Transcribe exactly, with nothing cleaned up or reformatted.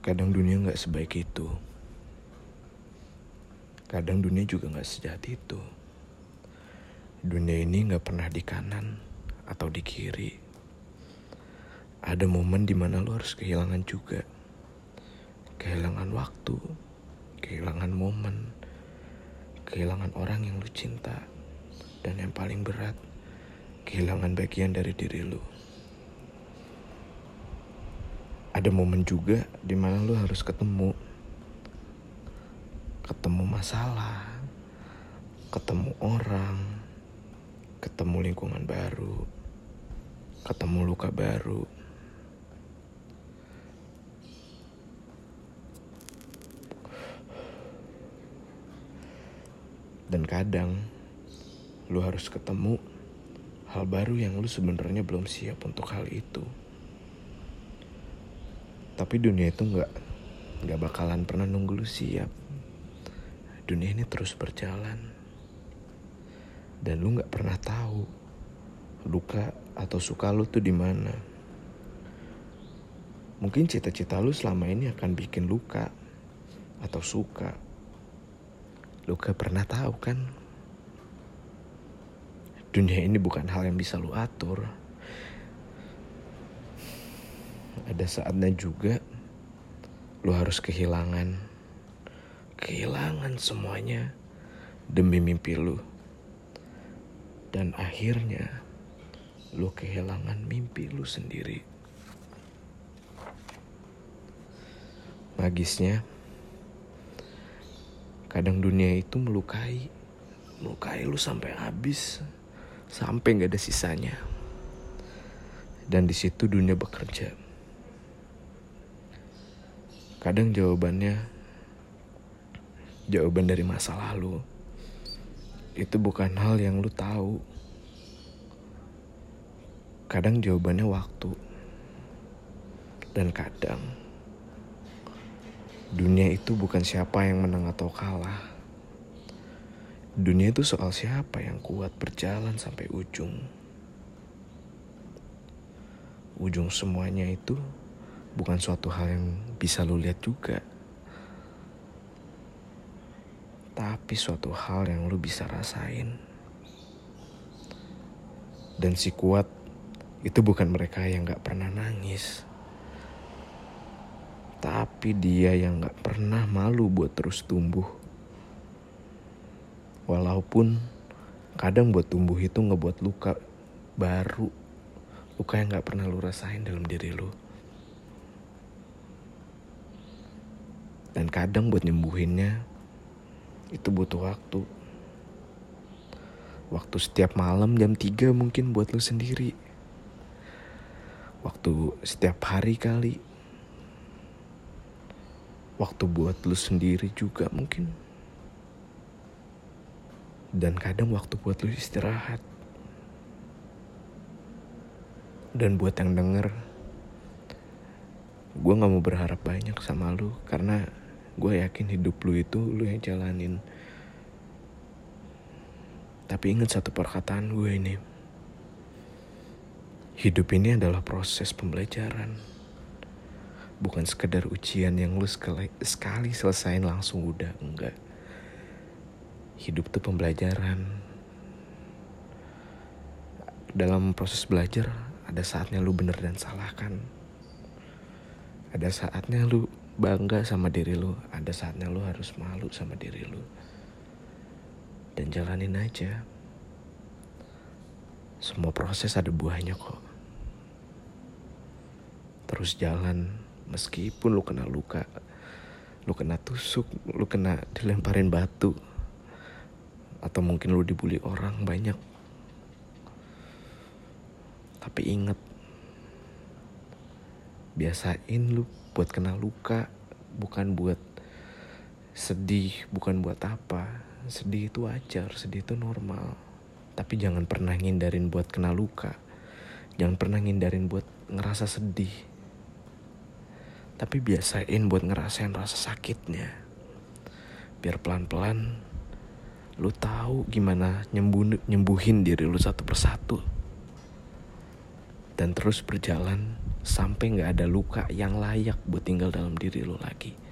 Kadang dunia gak sebaik itu. Kadang dunia juga gak sejati itu. Dunia ini gak pernah di kanan atau di kiri. Ada momen dimana lo harus kehilangan juga. Kehilangan waktu, kehilangan momen, kehilangan orang yang lo cinta. Dan yang paling berat, kehilangan bagian dari diri lo. Ada momen juga dimana lo harus ketemu. Ketemu masalah, ketemu orang, ketemu lingkungan baru, ketemu luka baru. Dan kadang lo harus ketemu hal baru yang lo sebenarnya belum siap untuk hal itu. Tapi dunia itu gak, gak bakalan pernah nunggu lu siap. Dunia ini terus berjalan. Dan lu gak pernah tahu luka atau suka lu tuh di mana. Mungkin cita-cita lu selama ini akan bikin luka atau suka. Lu gak pernah tahu kan. Dunia ini bukan hal yang bisa lu atur. Ada saatnya juga lo harus kehilangan, kehilangan semuanya demi mimpi lo. Dan akhirnya lo kehilangan mimpi lo sendiri. Magisnya, kadang dunia itu melukai, melukai lo sampai habis, sampai gak ada sisanya. Dan di situ dunia bekerja. Kadang jawabannya, jawaban dari masa lalu, itu bukan hal yang lu tahu. Kadang jawabannya waktu. Dan kadang, dunia itu bukan siapa yang menang atau kalah. Dunia itu soal siapa yang kuat berjalan sampai ujung. Ujung semuanya itu bukan suatu hal yang bisa lo lihat juga. Tapi suatu hal yang lo bisa rasain. Dan si kuat itu bukan mereka yang gak pernah nangis. Tapi dia yang gak pernah malu buat terus tumbuh. Walaupun kadang buat tumbuh itu ngebuat luka baru. Luka yang gak pernah lo rasain dalam diri lo. Dan kadang buat nyembuhinnya itu butuh waktu. Waktu setiap malam jam tiga mungkin buat lu sendiri. Waktu setiap hari kali. Waktu buat lu sendiri juga mungkin. Dan kadang waktu buat lu istirahat. Dan buat yang denger, gue gak mau berharap banyak sama lu. Karena gue yakin hidup lu itu lu yang jalanin. Tapi ingat satu perkataan gue ini. Hidup ini adalah proses pembelajaran. Bukan sekedar ujian yang lu sekali, sekali selesain langsung udah. Enggak. Hidup tuh pembelajaran. Dalam proses belajar ada saatnya lu bener dan salah kan. Ada saatnya lu bangga sama diri lu. Ada saatnya lu harus malu sama diri lu. Dan jalanin aja. Semua proses ada buahnya kok. Terus jalan. Meskipun lu kena luka. Lu kena tusuk. Lu kena dilemparin batu. Atau mungkin lu dibully orang banyak. Tapi ingat. Biasain lu buat kena luka, bukan buat sedih, bukan buat apa. Sedih itu wajar, sedih itu normal. Tapi jangan pernah ngindarin buat kena luka. Jangan pernah ngindarin buat ngerasa sedih. Tapi biasain buat ngerasain rasa sakitnya. Biar pelan-pelan lu tahu gimana nyembuh, nyembuhin diri lu satu persatu. Dan terus berjalan sampai gak ada luka yang layak buat tinggal dalam diri lo lagi.